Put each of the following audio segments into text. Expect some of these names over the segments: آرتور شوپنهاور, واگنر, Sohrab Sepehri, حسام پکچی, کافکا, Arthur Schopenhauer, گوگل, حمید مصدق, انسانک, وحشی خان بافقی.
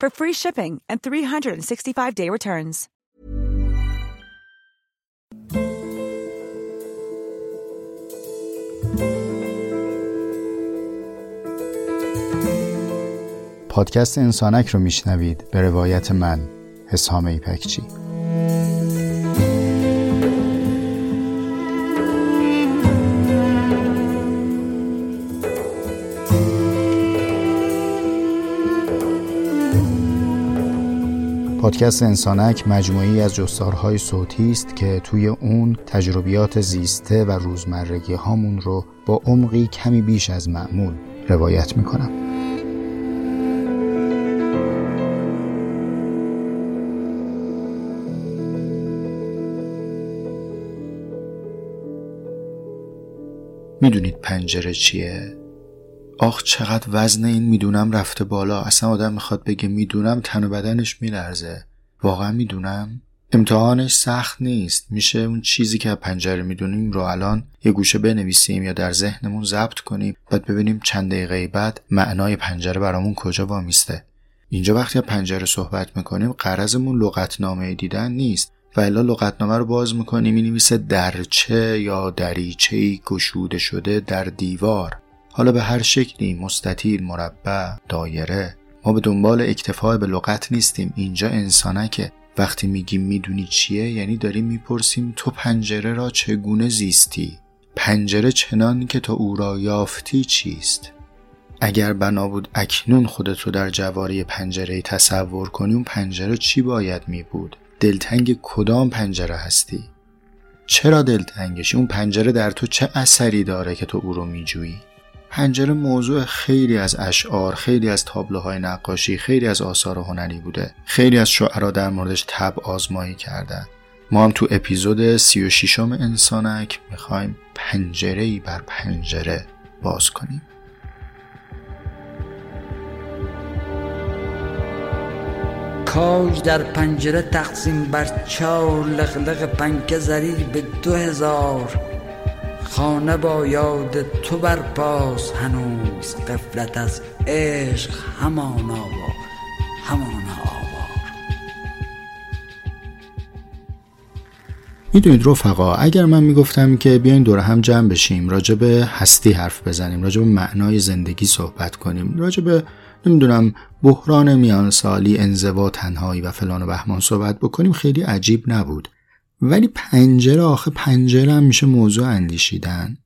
for free shipping and 365-day returns. پادکست انسانک رو میشنوید به روایت من، حسام پکچی. پادکست انسانک مجموعی از جستارهای صوتی است که توی اون تجربیات زیسته و روزمرگی هامون رو با عمقی کمی بیش از معمول روایت میکنم. میدونید پنجره چیه؟ آخ چقدر وزن این میدونم رفته بالا. اصلا آدم میخواد بگه میدونم، تن و بدنش میلرزه. واقعا میدونم؟ امتحانش سخت نیست. میشه اون چیزی که پنجره میدونیم رو الان یه گوشه بنویسیم یا در ذهنمون ضبط کنیم، بعد ببینیم چند دقیقه بعد معنای پنجره برامون کجا وامیسته. اینجا وقتی پنجره صحبت میکنیم غرضمون لغتنامه دیدن نیست، و الا لغتنامه رو باز میکنی مینویسه درچه یا دریچه‌ای گشوده شده در دیوار. حالا به هر شکلی، مستطیل، مربع، دایره، ما به دنبال اکتفا به لغت نیستیم. اینجا انسانه که وقتی میگیم میدونی چیه، یعنی داریم میپرسیم تو پنجره را چگونه زیستی؟ پنجره چنان که تو او را یافتی چیست؟ اگر بنا بود اکنون خودت رو در جواری پنجره تصور کنی، اون پنجره چی باید میبود؟ دلتنگ کدام پنجره هستی؟ چرا دلتنگشی؟ اون پنجره در تو چه اثری داره که تو او رو میجویی؟ پنجره موضوع خیلی از اشعار، خیلی از تابلوهای نقاشی، خیلی از آثار هنری بوده. خیلی از شعرا در موردش طب آزمایی کردن. ما هم تو اپیزود 36 انسانک میخوایم پنجره‌ای بر پنجره باز کنیم. کاج در پنجره تقسیم بر 4، لغلق پنکه زری به 2000. خانه با یاد تو برپاس هنوز، قفلت از عشق همان آوار همان آوار. میدونید رفقا، اگر من میگفتم که بیاین دور هم جمع بشیم، راجب هستی حرف بزنیم، راجب معنای زندگی صحبت کنیم، راجب نمیدونم بحران میان سالی، انزوا، تنهایی و فلان و بهمان صحبت بکنیم، خیلی عجیب نبود. ولی پنجره، آخه پنجره هم میشه موضوع اندیشیدن.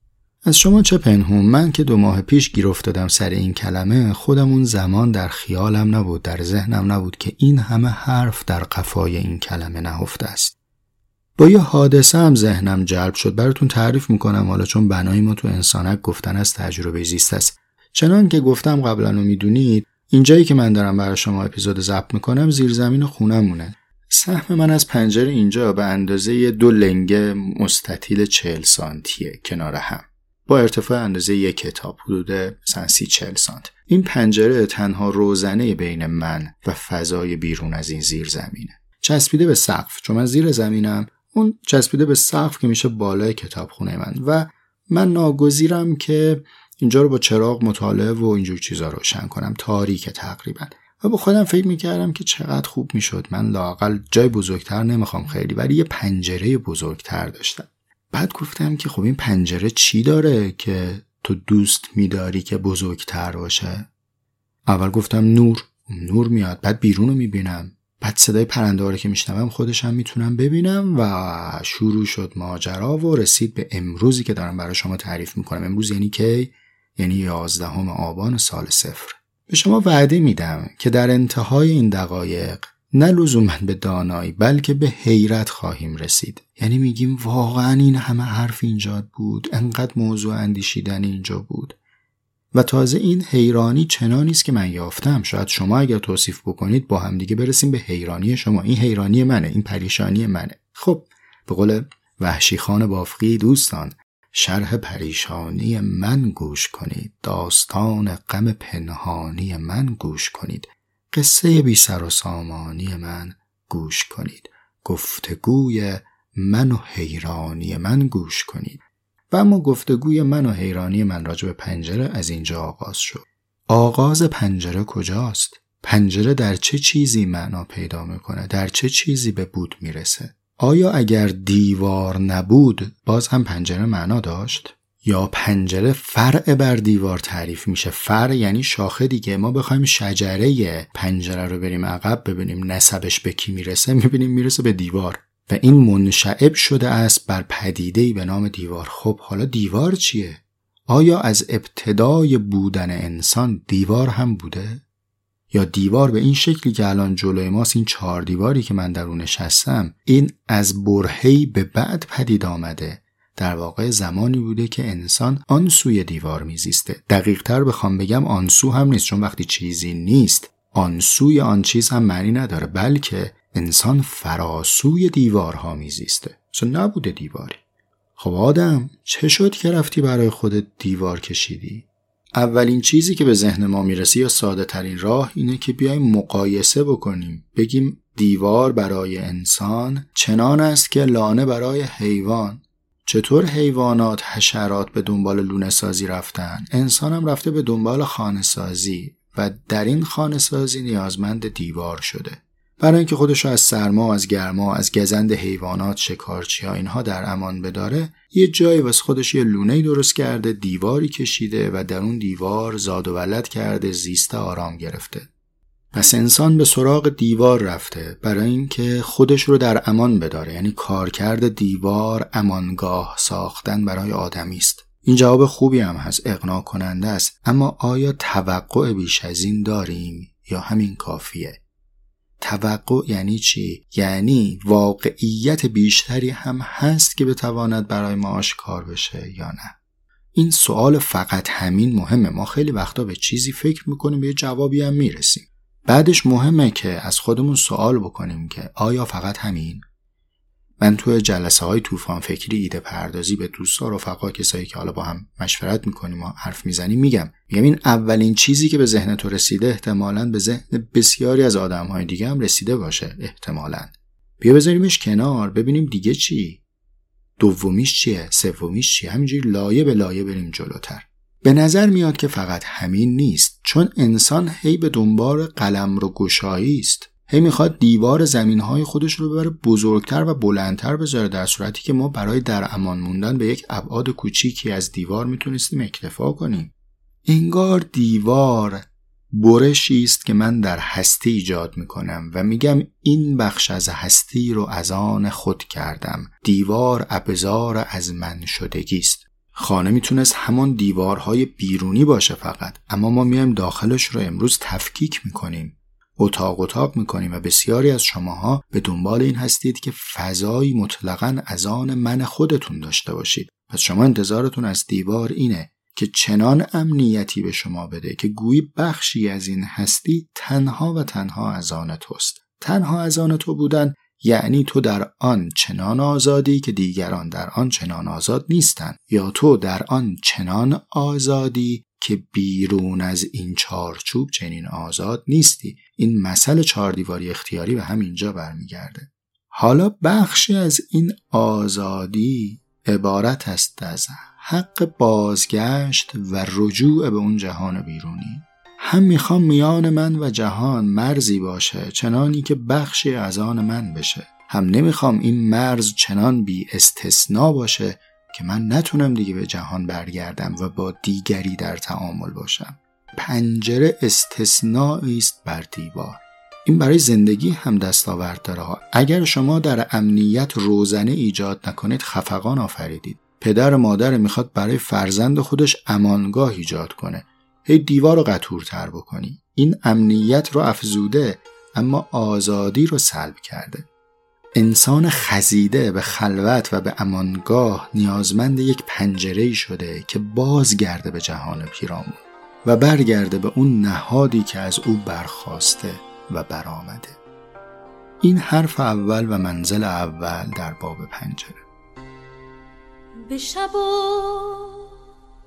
از شما چه پنهون؟ من که 2 ماه پیش گیر افتادم سر این کلمه، خودم اون زمان در خیالم نبود، در ذهنم نبود که این همه حرف در قفای این کلمه نهفته است. با یه حادثه هم ذهنم جلب شد، براتون تعریف میکنم حالا، چون بنای ما تو انسانک گفتن از تجربه زیست است. چنان که گفتم قبلا رو میدونید، اینجایی که من دارم برای شما اپیزود ضبط میکنم زیرزمین خونمونه. سهم من از پنجره اینجا به اندازه 2 لنگه مستطیل 40 سانتیه کنار هم. با ارتفاع اندازه یک کتاب، حدود مثلا 30-40 سانت. این پنجره تنها روزنه بین من و فضای بیرون از این زیر زمینه. چسبیده به سقف، چون من زیر زمینم، اون چسبیده به سقف که میشه بالای کتابخونه من و من ناگزیرم که اینجا رو با چراغ مطالعه و اینجور چیزا روشن کنم. تاریکه تقریبا. و با خودم فکر میکردم که چقدر خوب میشد من لااقل جای بزرگتر نمیخوام خیلی، ولی یه پنجره بزرگتر داشتم. بعد گفتم که خب این پنجره چی داره که تو دوست میداری که بزرگتر باشه؟ اول گفتم نور میاد، بعد بیرون رو میبینم، بعد صدای پرنده‌ها که میشنوم خودشم میتونم ببینم و شروع شد ماجرا و رسید به امروزی که دارم برای شما تعریف میکنم. امروز یعنی کی؟ یعنی 11 آبان سال 0. به شما وعده میدم که در انتهای این دقایق نه لزوما به دانایی بلکه به حیرت خواهیم رسید. یعنی میگیم واقعا این همه حرف اینجا بود، انقدر موضوع اندیشیدن اینجا بود. و تازه این حیرانی چنانی است که من یافتم. شاید شما اگر توصیف بکنید با هم دیگه برسیم به حیرانی شما. این حیرانی منه، این پریشانی منه. خب به قول وحشی خان بافقی، دوستان شرح پریشانی من گوش کنید، داستان غم پنهانی من گوش کنید، قصه بی سر و سامانی من گوش کنید، گفتگوی من و حیرانی من گوش کنید. و اما گفتگوی من و حیرانی من راجع به پنجره از اینجا آغاز شد. آغاز پنجره کجاست؟ پنجره در چه چیزی معنا پیدا میکنه؟ در چه چیزی به بود میرسه؟ آیا اگر دیوار نبود باز هم پنجره معنا داشت؟ یا پنجره فرع بر دیوار تعریف میشه؟ فرع یعنی شاخه دیگه. ما بخوایم شجره پنجره رو بریم عقب ببینیم نسبش به کی میرسه، میبینیم میرسه به دیوار و این منشعب شده است بر پدیده‌ای به نام دیوار. خب حالا دیوار چیه؟ آیا از ابتدای بودن انسان دیوار هم بوده؟ یا دیوار به این شکلی که الان جلوی ماست، این 4 دیواری که من در اون نشستم، این از برهه‌ای به بعد پدید آمده؟ در واقع زمانی بوده که انسان آن سوی دیوار میزیسته. دقیق‌تر بخوام بگم آن سو هم نیست، چون وقتی چیزی نیست آن سوی آن چیز هم معنی نداره، بلکه انسان فراسوی دیوارها میزیسته. اصلا نبوده دیواری. خب آدم چه شد که رفتی برای خودت دیوار کشیدی؟ اولین چیزی که به ذهن ما میرسه یا ساده ترین راه اینه که بیایم مقایسه بکنیم، بگیم دیوار برای انسان چنان است که لانه برای حیوان. چطور حیوانات، حشرات به دنبال لونه سازی رفتن، انسان هم رفته به دنبال خانه سازی و در این خانه سازی نیازمند دیوار شده برای اینکه خودش از سرما، از گرما، از گزند حیوانات، شکارچی‌ها اینها در امان بداره، یه جایی واسه خودش یه لونه‌ای درست کرده، دیواری کشیده و در اون دیوار زاد و ولد کرده، زیسته، آرام گرفته. پس انسان به سراغ دیوار رفته برای اینکه خودش رو در امان بداره، یعنی کارکرد دیوار امانگاه ساختن برای آدمی است. این جواب خوبی هم هست، اقناع کننده است، اما آیا توقع بیش از این داریم یا همین کافیه؟ توقع یعنی چی؟ یعنی واقعیت بیشتری هم هست که بتواند برای ما آشکار بشه یا نه؟ این سوال فقط همین مهمه. ما خیلی وقتا به چیزی فکر میکنیم، به جوابی هم میرسیم، بعدش مهمه که از خودمون سوال بکنیم که آیا فقط همین؟ من توی جلسه های طوفان فکری، ایده پردازی، به دوستا، رفقا، کسایی که حالا با هم مشورت میکنیم و حرف میزنیم میگم این اولین چیزی که به ذهن تو رسیده احتمالاً به ذهن بسیاری از آدمهای دیگه هم رسیده باشه. احتمالاً بیا بذاریمش کنار ببینیم دیگه چی، دومیش چیه، سومیش چیه، همینجوری لایه به لایه بریم جلوتر. به نظر میاد که فقط همین نیست، چون انسان هی به دنبال قلمرو گشایی است، هی میخواد دیوار زمینهای خودش رو ببره بزرگتر و بلندتر بذاره، در صورتی که ما برای در امان موندن به یک ابعاد کوچیکی از دیوار میتونستیم اکتفا کنیم. انگار دیوار برشی است که من در هستی ایجاد میکنم و میگم این بخش از هستی رو از آن خود کردم. دیوار ابزار از من شدگی است. خانه میتونست همان دیوارهای بیرونی باشه فقط، اما ما میایم داخلش رو امروز تفکیک میکنیم، اتاق میکنیم و بسیاری از شماها به دنبال این هستید که فضایی مطلقاً از آن من خودتون داشته باشید. پس شما انتظارتون از دیوار اینه که چنان امنیتی به شما بده که گویی بخشی از این هستی تنها و تنها از آن توست. تنها از آن تو بودن یعنی تو در آن چنان آزادی که دیگران در آن چنان آزاد نیستند، یا تو در آن چنان آزادی که بیرون از این چارچوب چنین آزاد نیستی. این مسئله چهاردیواری اختیاری و همینجا برمیگرده. حالا بخشی از این آزادی عبارت است از حق بازگشت و رجوع به اون جهان بیرونی. هم میخوام میان من و جهان مرزی باشه چنانی که بخشی از آن من بشه، هم نمیخوام این مرز چنان بی استثنا باشه که من نتونم دیگه به جهان برگردم و با دیگری در تعامل باشم. پنجره استثنایی است بر دیوار. این برای زندگی هم دستاورد داره. اگر شما در امنیت روزنه ایجاد نکنید خفقان آفریدید. پدر مادر میخواد برای فرزند خودش امانگاه ایجاد کنه، هی دیوار رو قطورتر بکنی. این امنیت رو افزوده اما آزادی رو سلب کرده. انسان خزیده به خلوت و به امانگاه نیازمند یک پنجره‌ای شده که بازگرده به جهان پیرامون و برگرده به اون نهادی که از او برخاسته و برآمده. این حرف اول و منزل اول در باب پنجره. به شب و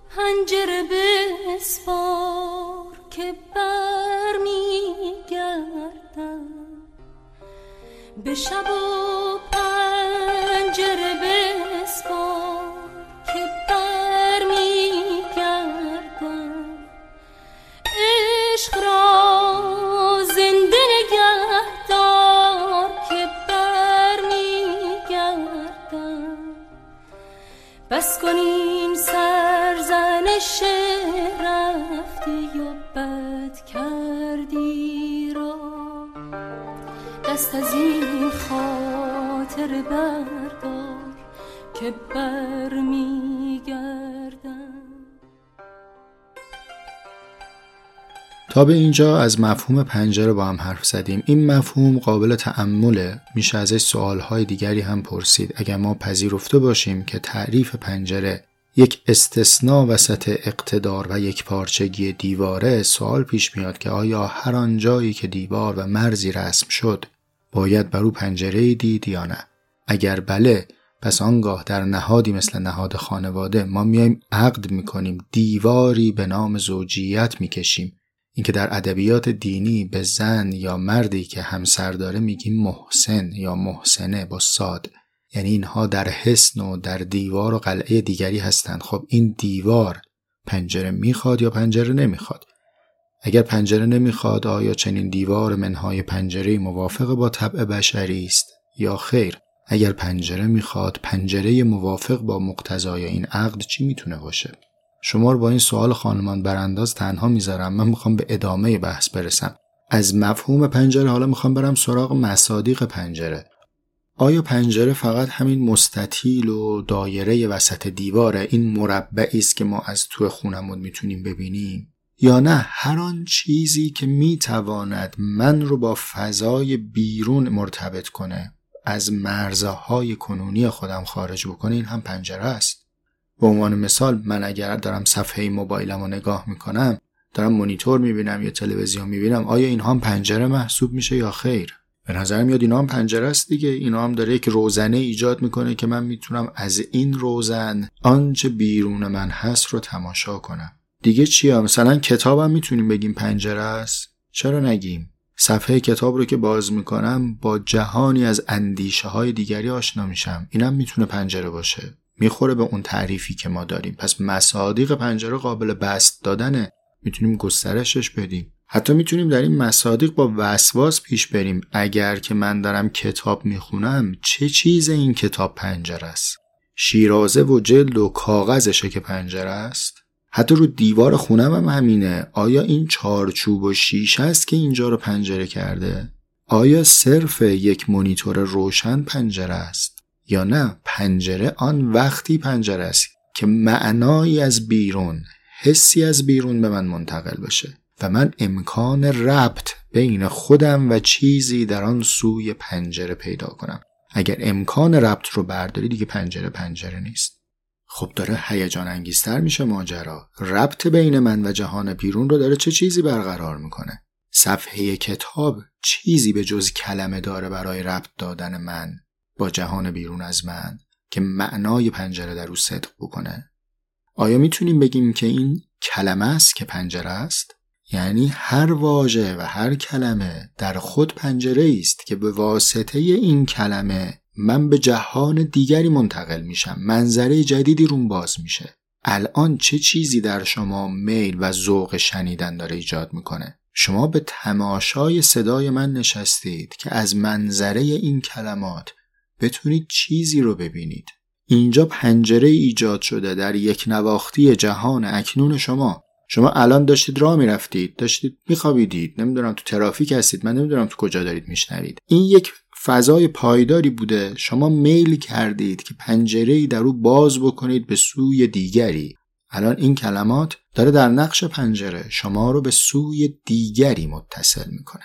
پنجره بسپار که برمیگردم، به شب و پنجره بسپار که برمیگردم، عشق را زنده نگه دار که برمیگردم. بس کنیم سرزنش رفتی یا بد کردی را، دست از این خاطر بردار که برمیگردم. تا به اینجا از مفهوم پنجره با هم حرف زدیم. این مفهوم قابل تأمله، میشه ازش سوالهای دیگری هم پرسید. اگر ما پذیرفته باشیم که تعریف پنجره یک استثناء وسط اقتدار و یک پارچگی دیواره، سوال پیش میاد که آیا هر آن جایی که دیوار و مرزی رسم شد باید بر او پنجره‌ای دید یا نه؟ اگر بله، پس آنگاه در نهادی مثل نهاد خانواده ما میایم عقد میکنیم، دیواری به نام زوجیت میکشیم. اینکه در ادبیات دینی به زن یا مردی که همسر داره میگیم محسن یا محسنه با صاد، یعنی اینها در حصن و در دیوار و قلعه دیگری هستند. خب این دیوار پنجره میخواد یا پنجره نمیخواد؟ اگر پنجره نمیخواد، آیا چنین دیوار منهای پنجره موافق با طبع بشری است یا خیر؟ اگر پنجره میخواد، پنجره موافق با مقتضای این عقد چی میتونه باشه؟ شما رو با این سوال خانمان برانداز تنها میذارم. من میخوام به ادامه بحث برسم. از مفهوم پنجره حالا میخوام برم سراغ مصادیق پنجره. آیا پنجره فقط همین مستطیل و دایره وسط دیواره، این مربعی است که ما از تو خونمون میتونیم ببینیم، یا نه هر آن چیزی که میتواند من رو با فضای بیرون مرتبط کنه، از مرزهای کنونی خودم خارج بکنه، این هم پنجره است؟ به عنوان مثال من اگر دارم صفحه موبایلم رو نگاه میکنم، دارم مانیتور میبینم یا تلویزیون میبینم، آیا این هم پنجره محسوب میشه یا خیر؟ به نظر میاد اینا هم پنجره است دیگه. اینا هم داره یک روزنه ایجاد میکنه که من میتونم از این روزن آنچه بیرون من هست رو تماشا کنم. دیگه چیا؟ مثلا کتابم میتونیم بگیم پنجره است؟ چرا نگیم؟ صفحه کتاب رو که باز میکنم با جهانی از اندیشه های دیگری آشنا میشم. اینم میتونه پنجره باشه. میخوره به اون تعریفی که ما داریم. پس مصادیق پنجره قابل بسط دادنه. میتونیم گسترشش بدیم. حتی میتونیم در این مصادیق با وسواس پیش بریم. اگر که من دارم کتاب میخونم، چه چیز این کتاب پنجره است؟ شیرازه و جلد و کاغذشه که پنجره است؟ حتی رو دیوار خونم هم همینه. آیا این چارچوب و شیشه است که اینجا رو پنجره کرده؟ آیا صرف یک مانیتور روشن پنجره است؟ یا نه پنجره آن وقتی پنجره است که معنایی از بیرون، حسی از بیرون به من منتقل بشه و من امکان ربط بین خودم و چیزی در آن سوی پنجره پیدا کنم. اگر امکان ربط رو برداری دیگه پنجره نیست. خب داره هیجان انگیزتر میشه ماجرا. ربط بین من و جهان بیرون رو داره چه چیزی برقرار میکنه؟ صفحه کتاب چیزی به جز کلمه داره برای ربط دادن من با جهان بیرون از من که معنای پنجره در او صدق بکنه؟ آیا میتونیم بگیم که این کلمه است که پنجره است؟ یعنی هر واژه و هر کلمه در خود پنجره است که به واسطه این کلمه من به جهان دیگری منتقل میشم، منظره جدیدی رون باز میشه. الان چه چیزی در شما میل و ذوق شنیدن داره ایجاد میکنه؟ شما به تماشای صدای من نشستید که از منظره این کلمات بتونید چیزی رو ببینید. اینجا پنجره ایجاد شده در یک نواختی جهان اکنون شما. شما الان داشتید راه میرفتید، داشتید میخوابیدید، نمیدونم تو ترافیک هستید، من نمیدونم تو کجا دارید میشنوید. این یک فضای پایداری بوده، شما میل کردید که پنجره‌ای در او باز بکنید به سوی دیگری. الان این کلمات داره در نقش پنجره شما رو به سوی دیگری متصل میکنه.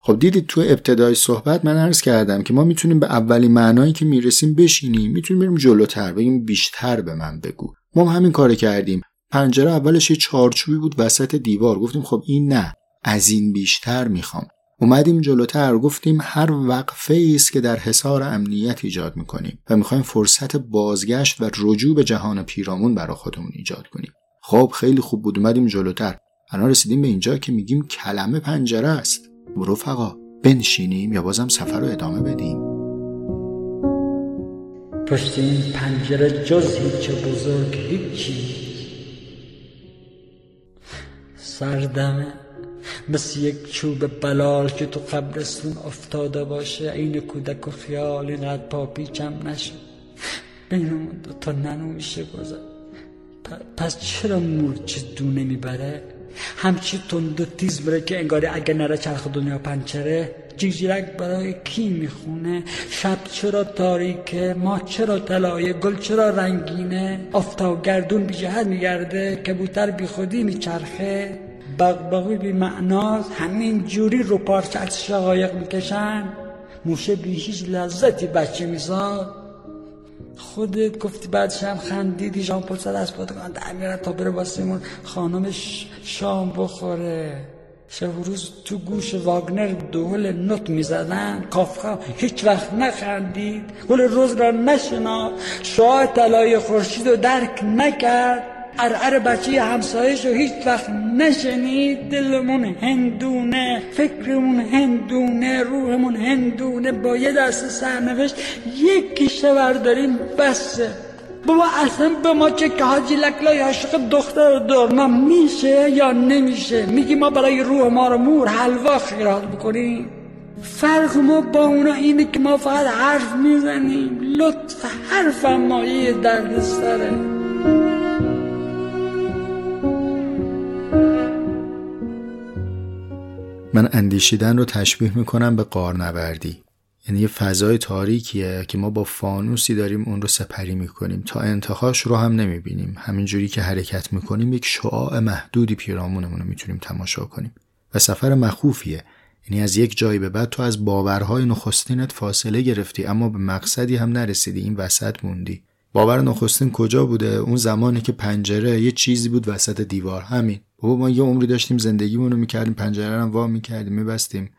خب دیدید تو ابتدای صحبت من عرض کردم که ما میتونیم به اولین معنایی که میرسیم بشینیم، میتونیم بریم جلوتر، بگیم بیشتر به من بگو. ما همین کارو کردیم. پنجره اولش یه چارچوبی بود وسط دیوار، گفتیم خب این نه، از این بیشتر میخوام. اومدیم جلوتر، گفتیم هر وقفه‌ای است که در حصار امنیت ایجاد میکنیم و میخوایم فرصت بازگشت و رجوع به جهان پیرامون برای خودمون ایجاد کنیم. خب خیلی خوب بود، اومدیم جلوتر. الان رسیدیم به اینجا که میگیم کلمه پنجره است. رفقا بنشینیم یا بازم سفر رو ادامه بدیم؟ پشت این پنجره جز هیچ بزرگ هیچی سردمه، مثل یک چوب بلال که تو قبرستون افتاده باشه، عین کودک و خیال اینقدر پاپیچم نشه، بینمون دوتا ننو میشه گذار. پس چرا مورچه دونه میبره؟ همچی تند و تیز بره که انگاری اگه نره چرخ دنیا پنچره. جیجیرک برای کی میخونه؟ شب چرا تاریکه؟ ماه چرا طلایه؟ گل چرا رنگینه؟ آفتاب گردون بی‌جهت میگرده، کبوتر بی خودی میچرخه، بغبغوی بی معناست همین جوری رو پارچه از شقایق میکشن، موشه بی هیچ لذتی بچه میزاد. خودت گفتی بعدش هم خندیدی شامپل سر از پا کن دمیرت تا بره واسمون خانم شام بخوره. شب روز تو گوش واگنر دهل نوت میزدن، کافکا هیچ وقت نخندید، گل روز را نشناخت، شعاع طلای خورشید رو درک نکرد، عرعر بچه همسایش رو هیچ وقت نشنید. دلمون هندونه، فکرمون هندونه، روحمون هندونه، با یه دست سرنوشت یکی شور داریم بسه. بابا اصلا به ما چه که حاجی لکلای عاشق دختر دورنا میشه یا نمیشه؟ میگی ما برای روح ما رو مور حلوا خیرات بکنیم؟ فرق ما با اونا اینه که ما فقط حرف میزنیم، لطف حرف مایه دردسره. من اندیشیدن رو تشبیه میکنم به غارنوردی، یعنی یه فضای تاریکیه که ما با فانوسی داریم اون رو سپری میکنیم، تا انتهاش رو هم نمیبینیم. همینجوری که حرکت میکنیم یک شعاع محدودی پیرامونمون رو میتونیم تماشا کنیم و سفر مخوفیه، یعنی از یک جایی به بعد تو از باورهای نخستینت فاصله گرفتی اما به مقصدی هم نرسیدی، این وسط موندی. باور نخستین کجا بوده؟ اون زمانی که پنجره یه چیزی بود وسط دیوار. همین بابا ما یه عمری داشتیم زندگیمون رو میکردیم، پنجره رو وا میکردیم، میبستیم.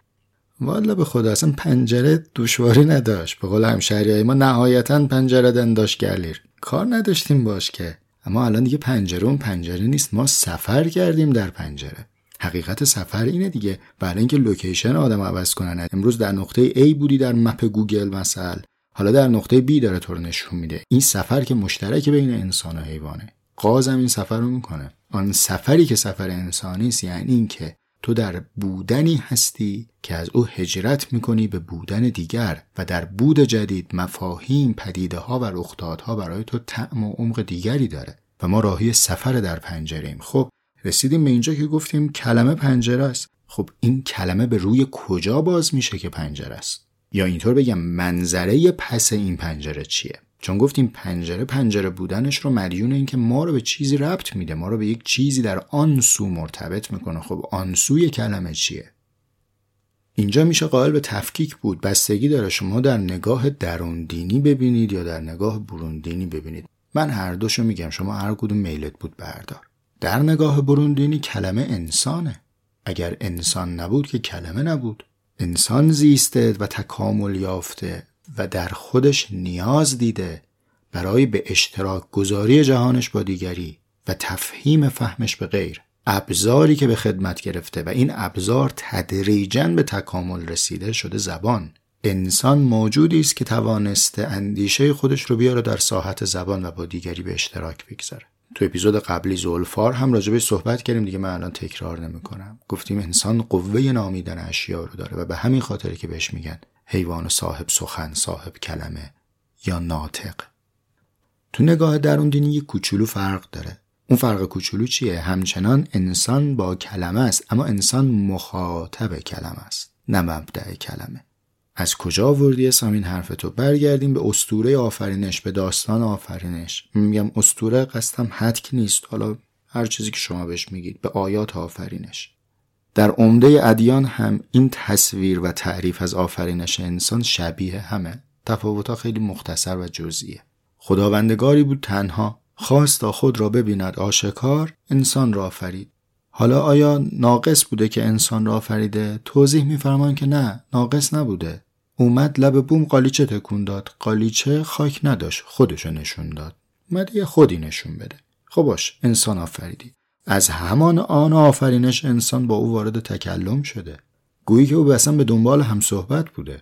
والا به خدا اصلا پنجره دشواری نداشت. به قول همشهریای ما نهایتاً پنجره دنداش گلیر، کار نداشتیم باش که. اما الان دیگه پنجره اون پنجره نیست، ما سفر کردیم در پنجره. حقیقت سفر اینه دیگه. برای اینکه لوکیشن آدم عوض کنن، امروز در نقطه A بودی در مپ گوگل مثلا، حالا در نقطه B داره تو رو نشون میده. این سفر که مشترک بین انسان و حیوانه، قازم این سفر رو میکنه. آن سفری که سفر انسانی است، یعنی اینکه تو در بودنی هستی که از او هجرت میکنی به بودن دیگر و در بود جدید مفاهیم، پدیده ها و رخدادها برای تو طعم و عمق دیگری داره و ما راهی سفر در پنجره ایم. خب رسیدیم به اینجا که گفتیم کلمه پنجره است. خب این کلمه به روی کجا باز میشه که پنجره است؟ یا اینطور بگم منظره پس این پنجره چیه؟ چون گفتیم پنجره بودنش رو مدیون این که ما رو به چیزی ربط میده، ما رو به یک چیزی در آن سو مرتبط میکنه. خب آن سوی کلمه چیه؟ اینجا میشه قائل به تفکیک بود. بستگی داره شما در نگاه درون دینی ببینید یا در نگاه برون دینی ببینید. من هر دوشو میگم، شما هر کدوم میلت بود بردار. در نگاه برون دینی کلمه انسانه، اگر انسان نبود که کلمه نبود. انسان زیسته و تکامل یافته و در خودش نیاز دیده برای به اشتراک گذاری جهانش با دیگری و تفهیم فهمش به غیر ابزاری که به خدمت گرفته و این ابزار تدریجاً به تکامل رسیده شده زبان. انسان موجودی است که توانسته اندیشه خودش رو بیاره در ساحت زبان و با دیگری به اشتراک بگذاره. تو اپیزود قبلی زولفار هم راجع به صحبت کردیم دیگه، من الان تکرار نمی‌کنم. گفتیم انسان قوه نامیدن اشیا رو داره و به همین خاطره که بهش میگن حیوان صاحب سخن، صاحب کلمه یا ناطق. تو نگاه درون‌بینی یک کوچولو فرق داره. اون فرق کوچولو چیه؟ همچنان انسان با کلمه است، اما انسان مخاطب کلمه است، نه مبدأ کلمه. از کجا آوردی اسم این حرفتو؟ برگردیم به اسطوره آفرینش، به داستان آفرینش. میگم اسطوره، قصدم هتک نیست، حالا هر چیزی که شما بهش میگید، به آیات آفرینش. در عمده ادیان هم این تصویر و تعریف از آفرینش انسان شبیه همه، تفاوت‌ها خیلی مختصر و جزئیه. خداوندگاری بود تنها، خواست تا خود را ببیند آشکار، انسان را آفرید. حالا آیا ناقص بوده که انسان را آفریده؟ توضیح می‌فرمان که نه، ناقص نبوده. اومد لب بوم قالیچه تکون داد، قالیچه خاک نداشت، خودشو نشون داد. اومد یه خودی نشون بده. خب باش، انسان آفریدی. از همان آن آفرینش انسان با او وارد تکلم شده، گویی که او اصلا به دنبال هم صحبت بوده.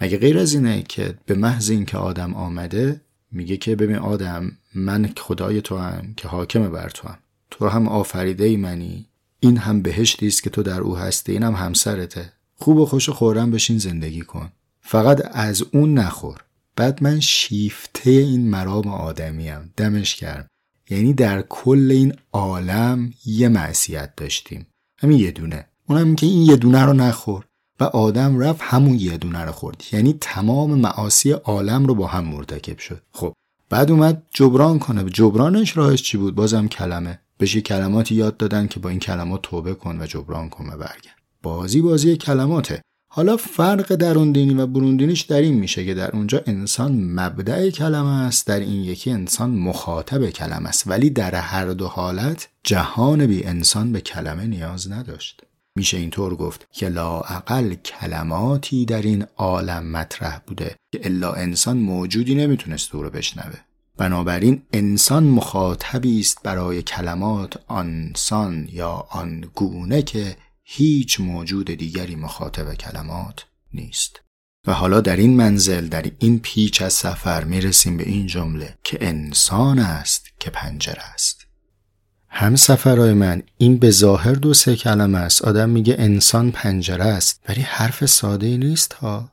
مگه غیر از اینه که به محض اینکه آدم آمده میگه که ببین آدم، من خدای تو هم که حاکم بر تو هم، تو هم آفریده ای منی، این هم بهشتی است که تو در او هستی، این هم همسرته، خوب و خوش و خورم بشین زندگی کن، فقط از اون نخور. بعد من شیفته این مرام آدمیم، دمش گرم. یعنی در کل این عالم یه معصیت داشتیم، همین یه دونه، اونم که این یه دونه رو نخور، و آدم رفت همون یه دونه رو خورد، یعنی تمام معاصی عالم رو با هم مرتکب شد. خب بعد اومد جبران کنه، جبرانش راهش چی بود؟ بازم کلمه. بهش کلماتی یاد دادن که با این کلمات توبه کن و جبران کن و برگرد. بازی کلماته. حالا فرق درون‌بینی و برون‌بینیش در این میشه که در اونجا انسان مبدأ کلمه است، در این یکی انسان مخاطب کلمه است، ولی در هر دو حالت جهان بی انسان به کلمه نیاز نداشت. میشه اینطور گفت که لااقل کلماتی در این عالم مطرح بوده که الا انسان موجودی نمیتونست او رو بشنوه. بنابراین انسان مخاطبی است برای کلمات آنسان یا آنگونه که هیچ موجود دیگری مخاطب کلمات نیست. و حالا در این منزل، در این پیچ از سفر میرسیم به این جمله که انسان است که پنجره است. همسفرهای من، این به ظاهر دو سه کلمه است، آدم میگه انسان پنجره است، ولی حرف ساده‌ای نیست ها.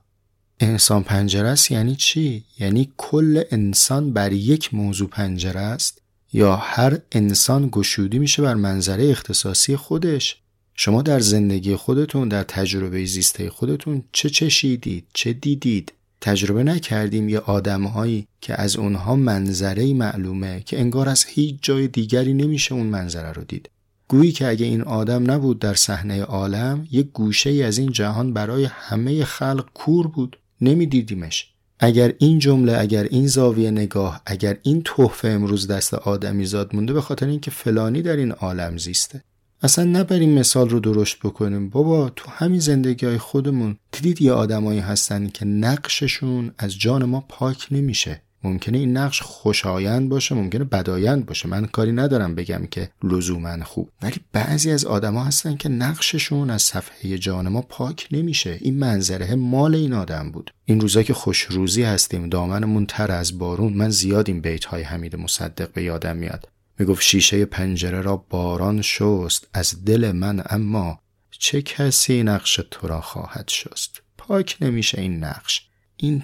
انسان پنجره است یعنی چی؟ یعنی کل انسان بر یک موضوع پنجره است، یا هر انسان گشودی میشه بر منظره اختصاصی خودش. شما در زندگی خودتون، در تجربه زیسته خودتون چه چشیدید، چه دیدید؟ تجربه نکردیم یه آدمهایی که از اونها منظره‌ای معلومه که انگار از هیچ جای دیگری نمیشه اون منظره رو دید، گویی که اگه این آدم نبود در صحنه عالم، یک گوشه‌ای از این جهان برای همه خلق کور بود، نمیدیدیمش. اگر این جمله، اگر این زاویه نگاه، اگر این تحفه امروز دست آدمیزاد مونده به خاطر اینکه فلانی در این عالم زیسته. اصلا نبریم مثال رو درشت بکنیم، بابا تو همین زندگی‌های خودمون دیدید یه آدمایی هستن که نقششون از جان ما پاک نمیشه. ممکنه این نقش خوشایند باشه، ممکنه بدایند باشه، من کاری ندارم بگم که لزوما خوب، ولی بعضی از آدما هستن که نقششون از صفحه جان ما پاک نمیشه. این منظره مال این آدم بود. این روزا که خوشروزی هستیم، دامنمون تر از بارون، من زیاد این بیت‌های حمید مصدق به یادم میاد، میگفت شیشه پنجره را باران شست از دل من، اما چه کسی نقش تو را خواهد شست. پاک نمیشه این نقش، این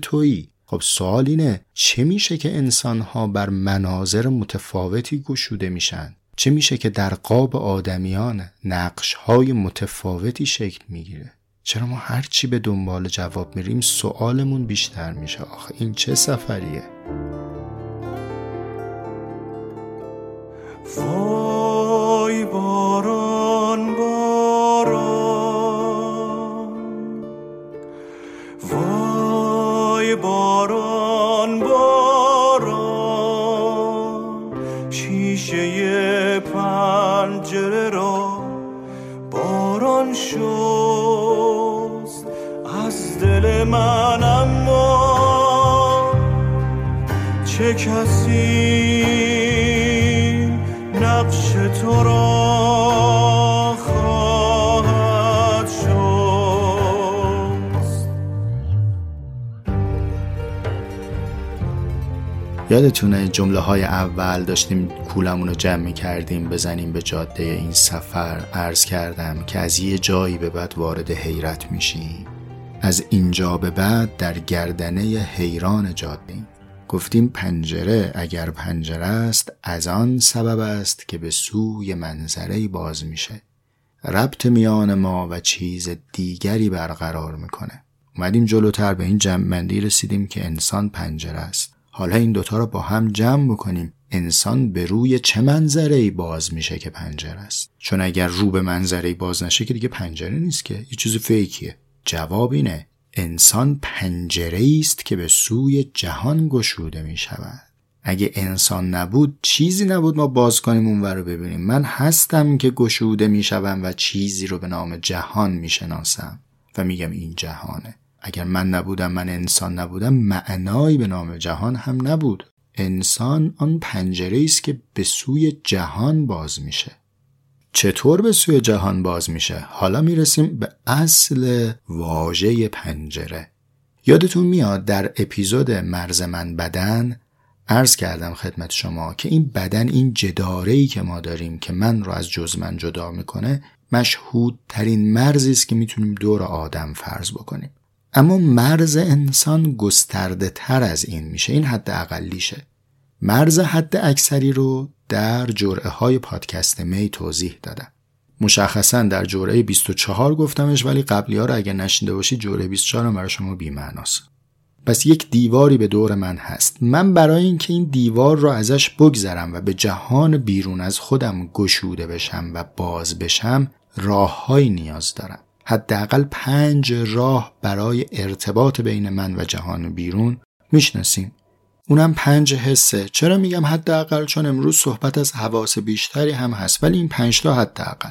تویی. خب سوال اینه چه میشه که انسان‌ها بر مناظر متفاوتی گشوده میشن؟ چه میشه که در قاب آدمیان نقش‌های متفاوتی شکل میگیره؟ چرا ما هر چی به دنبال جواب میریم سوالمون بیشتر میشه؟ آخه این چه سفریه؟ وای باران باران، وای باران باران، شیشه پنجره را چه کسی نقش تو را خواهد شست. یادتونه جمله های اول داشتیم کولمون رو جمع می کردیم بزنیم به جاده این سفر؟ عرض کردم که از یه جایی به بعد وارد حیرت میشیم. از اینجا به بعد در گردنه حیران جادیم. گفتیم پنجره اگر پنجره است از آن سبب است که به سوی منظره‌ای باز میشه. ربط میان ما و چیز دیگری برقرار میکنه. اومدیم جلوتر به این جمع‌بندی رسیدیم که انسان پنجره است. حالا این دوتا رو با هم جمع بکنیم. انسان به روی چه منظره‌ای باز میشه که پنجره است؟ چون اگر رو به منظره‌ای باز نشه که دیگه پنجره نیست که، یه چیز فیکیه. جواب اینه انسان پنجره‌ای است که به سوی جهان گشوده می شود. اگه انسان نبود چیزی نبود ما باز کنیم اونور رو ببینیم. من هستم که گشوده می شوم و چیزی رو به نام جهان می شناسم و میگم این جهانه. اگر من نبودم، من انسان نبودم، معنایی به نام جهان هم نبود. انسان آن پنجره‌ای است که به سوی جهان باز میشه. چطور به سوی جهان باز میشه؟ حالا میرسیم به اصل واژه پنجره. یادتون میاد در اپیزود مرز من بدن عرض کردم خدمت شما که این بدن، این جداره‌ای که ما داریم که من رو از جز من جدا میکنه، مشهودترین مرزی است که میتونیم دور آدم فرض بکنیم. اما مرز انسان گسترده تر از این میشه. این حد اقلیشه. مرز حد اکثری رو در جرعه های پادکست می توضیح دادم. مشخصا در جرعه 24 گفتمش، ولی قبلی ها رو اگه نشنیده باشی جرعه 24 هم برای شما بی‌معناست. پس یک دیواری به دور من هست. من برای اینکه این دیوار رو ازش بگذرم و به جهان بیرون از خودم گشوده بشم و باز بشم، راه‌های نیاز دارم. حداقل 5 راه برای ارتباط بین من و جهان بیرون میشناسیم. اونم 5 حسه. چرا میگم حداقل؟ چون امروز صحبت از حواس بیشتری هم هست، ولی این 5 تا حداقل،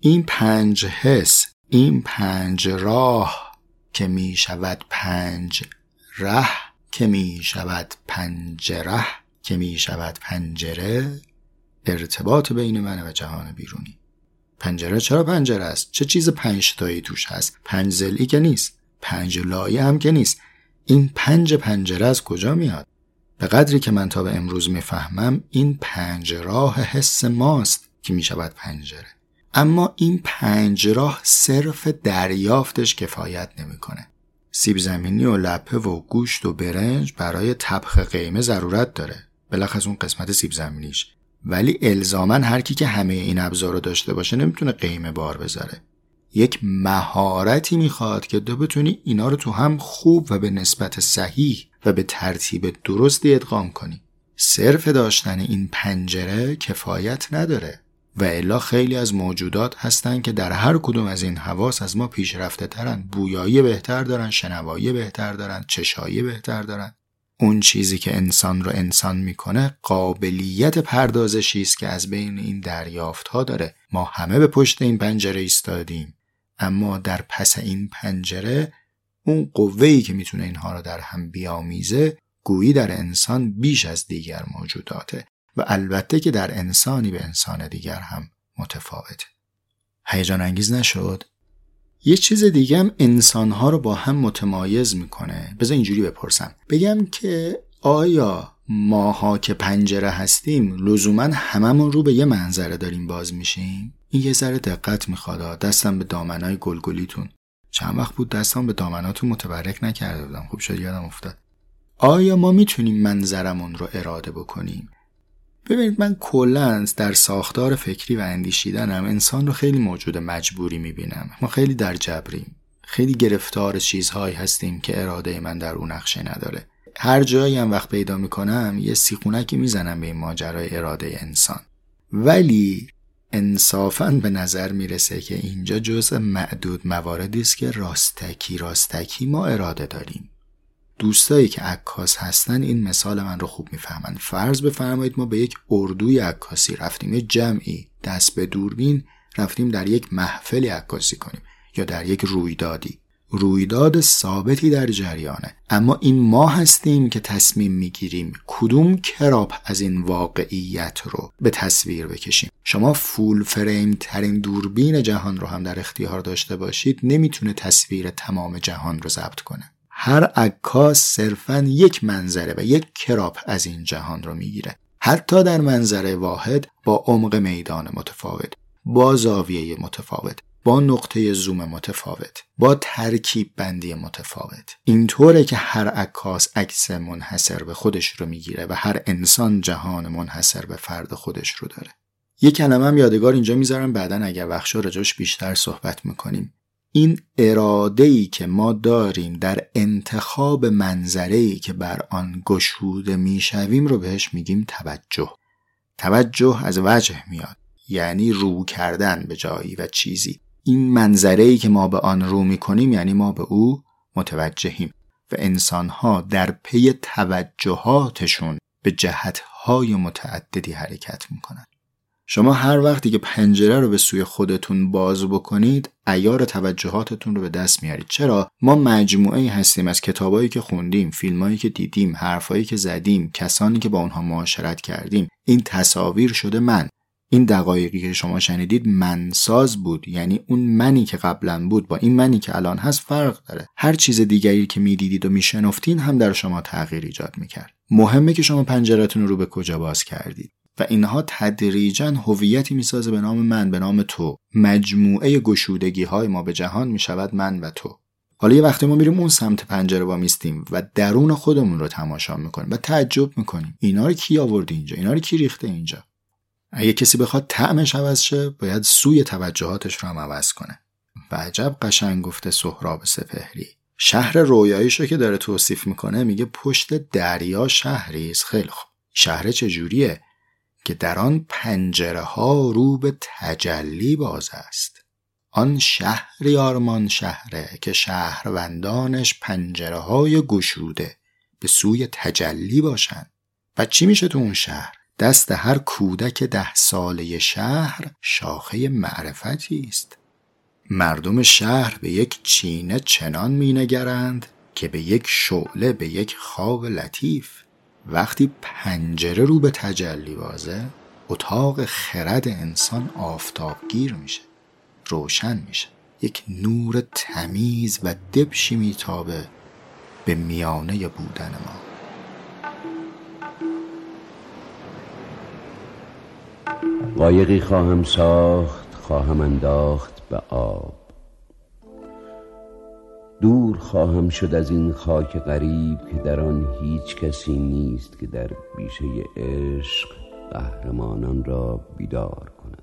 این 5 حس، این 5 راه که میشود 5 ره که میشود 5 ره که میشود 5 ره، ارتباط بین من و جهان بیرونی. 5 ره چرا 5 ره است؟ چه چیز 5 تایی توش هست؟ 5 ضلعی که نیست، 5 لایی هم که نیست. این 5 پنجره از کجا میاد؟ به قدری که من تا به امروز میفهمم این 5 راه حس ماست که میشود 5 ره. اما این 5 راه صرف دریافتش کفایت نمیکنه. سیب زمینی و لپه و گوشت و برنج برای طبخ قیمه ضرورت داره، بلخص اون قسمت سیب زمینیش. ولی الزاماً هر کی که همه این ابزار رو داشته باشه نمیتونه قیمه بار بذاره. یک مهارتی میخواد که تو بتونی اینا رو تو هم خوب و به نسبت صحیح و به ترتیب درستی ادغام کنی. صرف داشتن این 5 ره کفایت نداره و الا خیلی از موجودات هستن که در هر کدوم از این حواس از ما پیشرفته ترن، بویایی بهتر دارن، شنوایی بهتر دارن، چشایی بهتر دارن. اون چیزی که انسان رو انسان میکنه قابلیت پردازشی است که از بین این دریافت‌ها داره. ما همه به پشت این 5 ره ایستادیم، اما در پس این 5 ره اون قوه‌ای که میتونه اینها رو در هم بیامیزه گویی در انسان بیش از دیگر موجوداته و البته که در انسانی به انسان دیگر هم متفاوته. هیجان انگیز نشد؟ یه چیز دیگه هم انسان‌ها رو با هم متمایز میکنه. بذار اینجوری بپرسم، بگم که آیا ماها که 5 ره هستیم لزوماً هممون رو به یه منظره داریم باز میشیم؟ این یه ذره دقت میخواد. دستم به دامنای گلگلیتون. چند وقت بود دستم به دامناتون متبرک نکرده بودم، خوب شد یادم افتاد. آیا ما میتونیم منظرمون رو اراده بکنیم؟ ببینید، من کلاً در ساختار فکری و اندیشیدنم انسان رو خیلی موجود مجبوری میبینم. ما خیلی در جبریم، خیلی گرفتار چیزهایی هستیم که اراده من در اون نقشه نداره. هر جایی هم وقت پیدا میکنم یه سیخونکی میزنم به این ماجرای اراده انسان. ولی انصافاً به نظر میرسه که اینجا جزء معدود مواردی است که راستکی ما اراده داریم. دوستایی که عکاس هستن این مثال من رو خوب میفهمن. فرض بفرمایید ما به یک اردوی عکاسی رفتیم، یه جمعی دست به دوربین رفتیم در یک محفل عکاسی کنیم یا در یک رویدادی. رویداد ثابتی در جریانه، اما این ما هستیم که تصمیم میگیریم کدوم کراپ از این واقعیت رو به تصویر بکشیم. شما فول فریم ترین دوربین جهان رو هم در اختیار داشته باشید نمیتونه تصویر تمام جهان رو ضبط کنه. هر عکاس صرفاً یک منظره و یک کراپ از این جهان رو میگیره، حتی در منظره واحد با عمق میدان متفاوت، با زاویه متفاوت، با نقطه زوم متفاوت، با ترکیب بندی متفاوت. اینطوره که هر عکاس عکس منحصر به خودش رو میگیره و هر انسان جهان منحصر به فرد خودش رو داره. یک کلمه هم یادگار اینجا میذارم، بعدن اگر وقت شد راجعش بیشتر صحبت میکنیم. این اراده‌ای که ما داریم در انتخاب منظره‌ای که بر آن گشوده میشویم رو بهش میگیم توجه. توجه از وجه میاد، یعنی رو کردن به جایی و چیزی. این منظره‌ای که ما به آن رو میکنیم یعنی ما به او متوجهیم و انسان‌ها در پی توجهاتشون به جهت‌های متعددی حرکت میکنن. شما هر وقتی که پنجره رو به سوی خودتون باز بکنید عیار توجهاتتون رو به دست میارید. چرا؟ ما مجموعه‌ای هستیم از کتابایی که خوندیم، فیلمایی که دیدیم، حرفایی که زدیم، کسانی که با اونها معاشرت کردیم. این تصاویر شده من. این دقایقی که شما شنیدید منساز بود، یعنی اون منی که قبلا بود با این منی که الان هست فرق داره. هر چیز دیگری که میدیدید و میشنفتین هم در شما تغییر ایجاد میکرد. مهمه که شما پنجره‌تون رو به کجا باز کردید و اینها تدریجاً هویتی میسازه به نام من، به نام تو. مجموعه گشودگی‌های ما به جهان میشود من و تو. حالا یه وقتی ما میریم اون سمت پنجره وا میستیم و درون خودمون رو تماشا میکنیم و تعجب میکنیم اینا رو کی آورده اینجا، اینا رو کی ریخته اینجا. اگه کسی بخواد طعمش عوض شه باید سوی توجهاتش رو هم عوض کنه. و عجب قشنگ گفته سهراب سپهری. شهر رویاییشو که داره توصیف میکنه میگه پشت دریا شهری است. خیلی خوب، شهر چجوریه؟ که در آن پنجره ها رو به تجلی باز است. آن شهری آرمان شهره که شهروندانش پنجره های گشوده به سوی تجلی باشند. و چی میشه تو اون شهر؟ دست هر کودک 10 ساله شهر شاخه معرفتی است. مردم شهر به یک چینه چنان مینگرند که به یک شعله، به یک خواب لطیف. وقتی پنجره رو به تجلی بازه اتاق خرد انسان آفتابگیر میشه، روشن میشه، یک نور تمیز و دبشی میتابه به میانه بودن ما. قایقی خواهم ساخت، خواهم انداخت به آب، دور خواهم شد از این خاک غریب که در آن هیچ کسی نیست که در بیشه عشق قهرمانان را بیدار کند.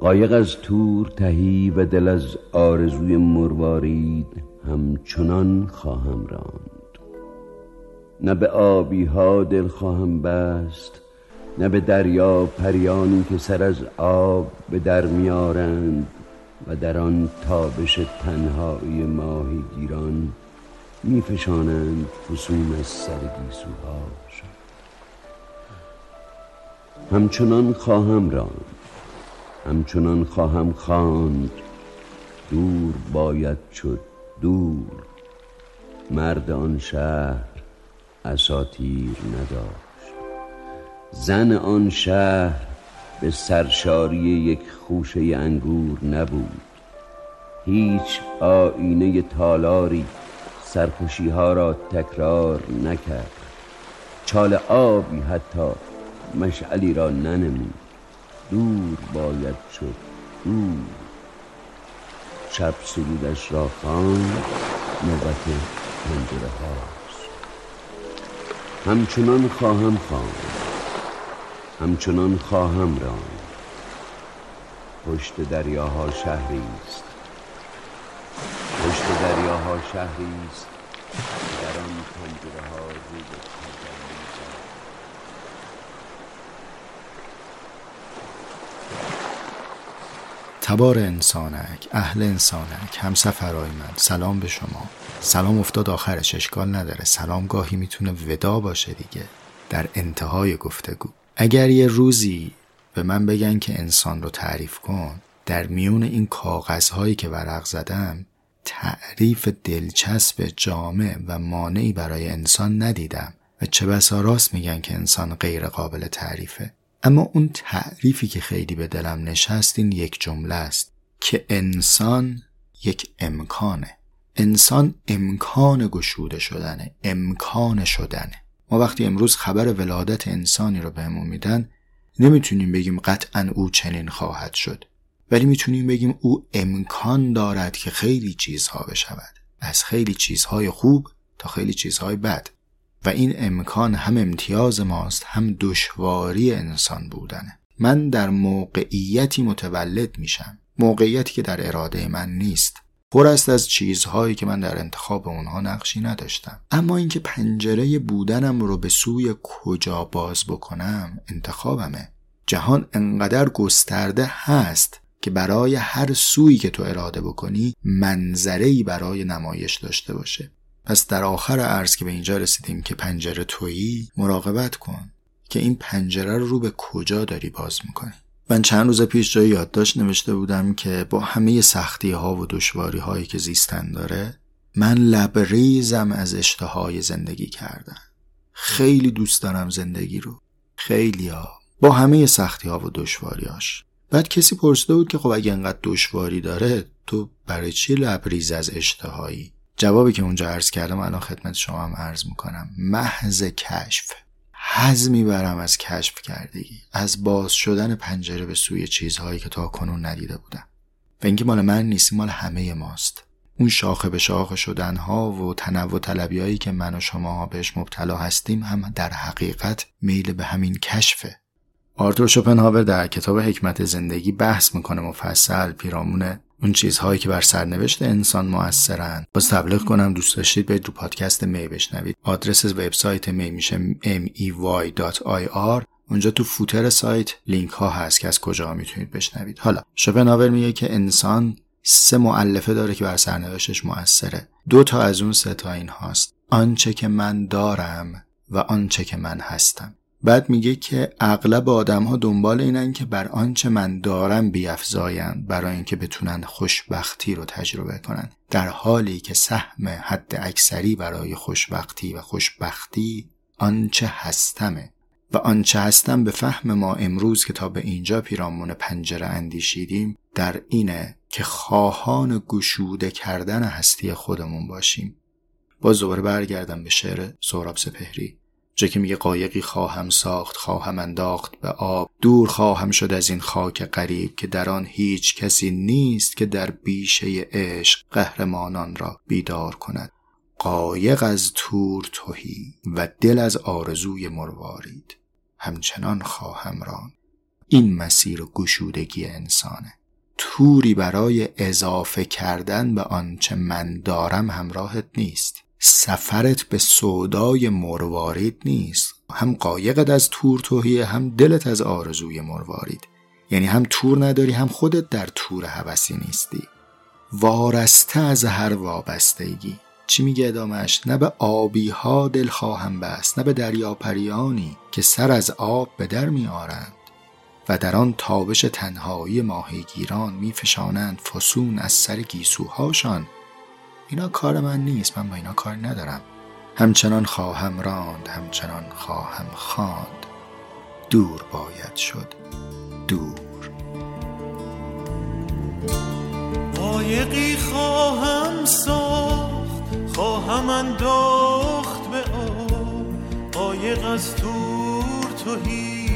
قایق از تور تهی و دل از آرزوی مروارید همچنان خواهم راند. نه به آبی ها دل خواهم بست، نه به دریا پریانی که سر از آب به در میارند و در آن تابش تنهایی ماهی گیران می فشانند فسون از سر گیسوها شد. همچنان خواهم راند، همچنان خواهم خواند، دور باید شد دور، مرد آن شهر اساطیر نداشت، زن آن شهر به سرشاری یک خوشه انگور نبود. هیچ آینه تالاری سرخوشی ها را تکرار نکرد، چال آبی حتی مشعلی را ننمود. دور باید شد دور، شب سرودش را خواند، نوبت پنجره هاست. همچنان خواهم خواند، همچنان خواهم راند، پشت دریاها شهری است، پشت دریاها شهری است، در آن پنجره‌ها روی تجلی است. تبار انسانک، اهل انسانک، همسفرهای من، سلام به شما. سلام افتاد آخرش، اشکال نداره. سلام گاهی میتونه ودا باشه دیگه، در انتهای گفتگو. اگر یه روزی به من بگن که انسان رو تعریف کن، در میون این کاغذهایی که ورق زدم تعریف دلچسب جامع و مانعی برای انسان ندیدم و چه بسا راست میگن که انسان غیر قابل تعریفه. اما اون تعریفی که خیلی به دلم نشست این یک جمله است که انسان یک امکانه. انسان امکان گشوده شدنه، امکان شدنه. ما وقتی امروز خبر ولادت انسانی رو بهمون میدن نمیتونیم بگیم قطعاً او چنین خواهد شد، ولی میتونیم بگیم او امکان دارد که خیلی چیزها بشود، از خیلی چیزهای خوب تا خیلی چیزهای بد. و این امکان هم امتیاز ماست هم دشواری انسان بودنه. من در موقعیتی متولد میشم، موقعیتی که در اراده من نیست، پر است از چیزهایی که من در انتخاب اونها نقشی نداشتم. اما اینکه پنجره بودنم رو به سوی کجا باز بکنم انتخابمه. جهان انقدر گسترده هست که برای هر سویی که تو اراده بکنی منظره‌ای برای نمایش داشته باشه. پس در آخر عرض که به اینجا رسیدیم که پنجره تویی، مراقبت کن که این پنجره رو به کجا داری باز میکنی. من چند روز پیش جای یادداشت نوشته بودم که با همه سختی ها و دشواری هایی که زیستن داره، من لبریزم از اشتهای زندگی کردن. خیلی دوست دارم زندگی رو، خیلی ها، با همه سختی ها و دشواریاش. بعد کسی پرسیده بود که خب اگه انقدر دشواری داره تو برای چی لبریز از اشتهایی؟ جوابی که اونجا عرض کردم الان خدمت شما هم عرض میکنم. محض کشف، حظ میبرم از کشف کردگی، از باز شدن پنجره به سوی چیزهایی که تا کنون ندیده بودم. و اینکه مال من نیست، مال همه ماست. اون شاخه به شاخه شدنها و تنوع طلبیایی که من و شما بهش مبتلا هستیم هم در حقیقت میل به همین کشفه. آرتور شوپنهاور در کتاب حکمت زندگی بحث میکنه مفصل پیرامون اون چیزهایی که بر سرنوشت انسان مؤثرن. باز تبلیغ کنم، دوست داشتید برید رو پادکست می بشنوید. آدرس وبسایت می میشه mey.ir. اونجا تو فوتر سایت لینک ها هست که از کجا میتونید بشنوید. حالا شوپنهاور میگه که انسان 3 مؤلفه داره که بر سرنوشتش مؤثره. 2 از اون 3 این هاست: آنچه که من دارم و آنچه که من هستم. بعد میگه که اغلب آدم‌ها دنبال اینن که بر آنچه من دارم بیفزایند برای اینکه بتونن خوشبختی رو تجربه کنن، در حالی که سهم حد اکثری برای خوشبختی و خوشبختی آنچه هستمه. و آنچه هستم به فهم ما امروز که تا به اینجا پیرامون پنجره اندیشیدیم در اینه که خواهان گشوده کردن هستی خودمون باشیم. باز دوباره برگردم به شعر سهراب سپهری، جا که میگه قایقی خواهم ساخت، خواهم انداخت به آب، دور خواهم شد از این خاک غریب که در آن هیچ کسی نیست که در بیشه عشق قهرمانان را بیدار کند. قایق از تور تهی و دل از آرزوی مروارید، همچنان خواهم ران. این مسیر گشودگی انسانه. توری برای اضافه کردن به آنچه من دارم همراهت نیست. سفرت به سودای مروارید نیست. هم قایقت از تور تهیه، هم دلت از آرزوی مروارید. یعنی هم تور نداری، هم خودت در تور هوسی نیستی. وارسته از هر وابستگی. چی میگه ادامهش؟ نه به آبی ها دل خواهم بست، نه به دریا پریانی که سر از آب به در میارند و در آن تابش تنهایی ماهیگیران میفشانند فسون از سر گیسوهاشان. اینا کار من نیست، من با اینا کار ندارم. همچنان خواهم راند، همچنان خواهم خواند. دور باید شد، دور. قایقی خواهم ساخت، خواهم انداخت به آب، قایق از دور تهی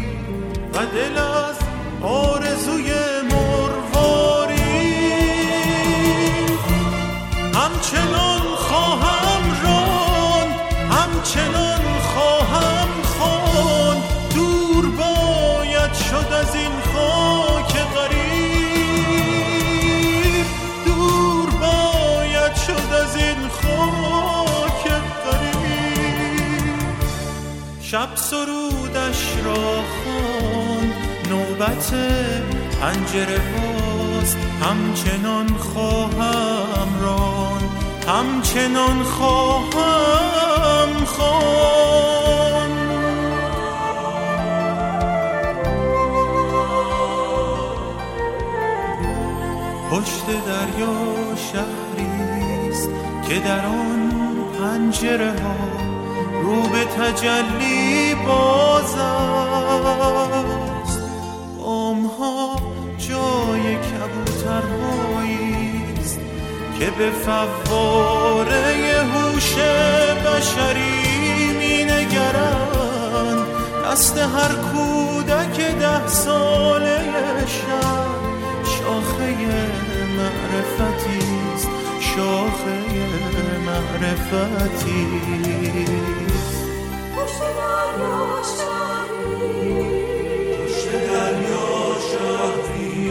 و دل از آرزوی مرواری. همچنان خواهم ران، همچنان خواهم خان. دور باید شد از این خاک غریب، دور باید شد از این خاک غریب. شب سرودش را خوان، نوبت پنجره باز. همچنان خواهم ران، همچنان خواهم خوان. پشت دریا شهریست که در آن پنجره ها رو به تجلی باز است. بامها جای کبوترهاییست که به فواره هوش بشری می نگرند. دست هر کودک 10 ساله شب شاخه معرفتیست، شاخه معرفتیست. پشت دریا شهری، پشت دریا شهری،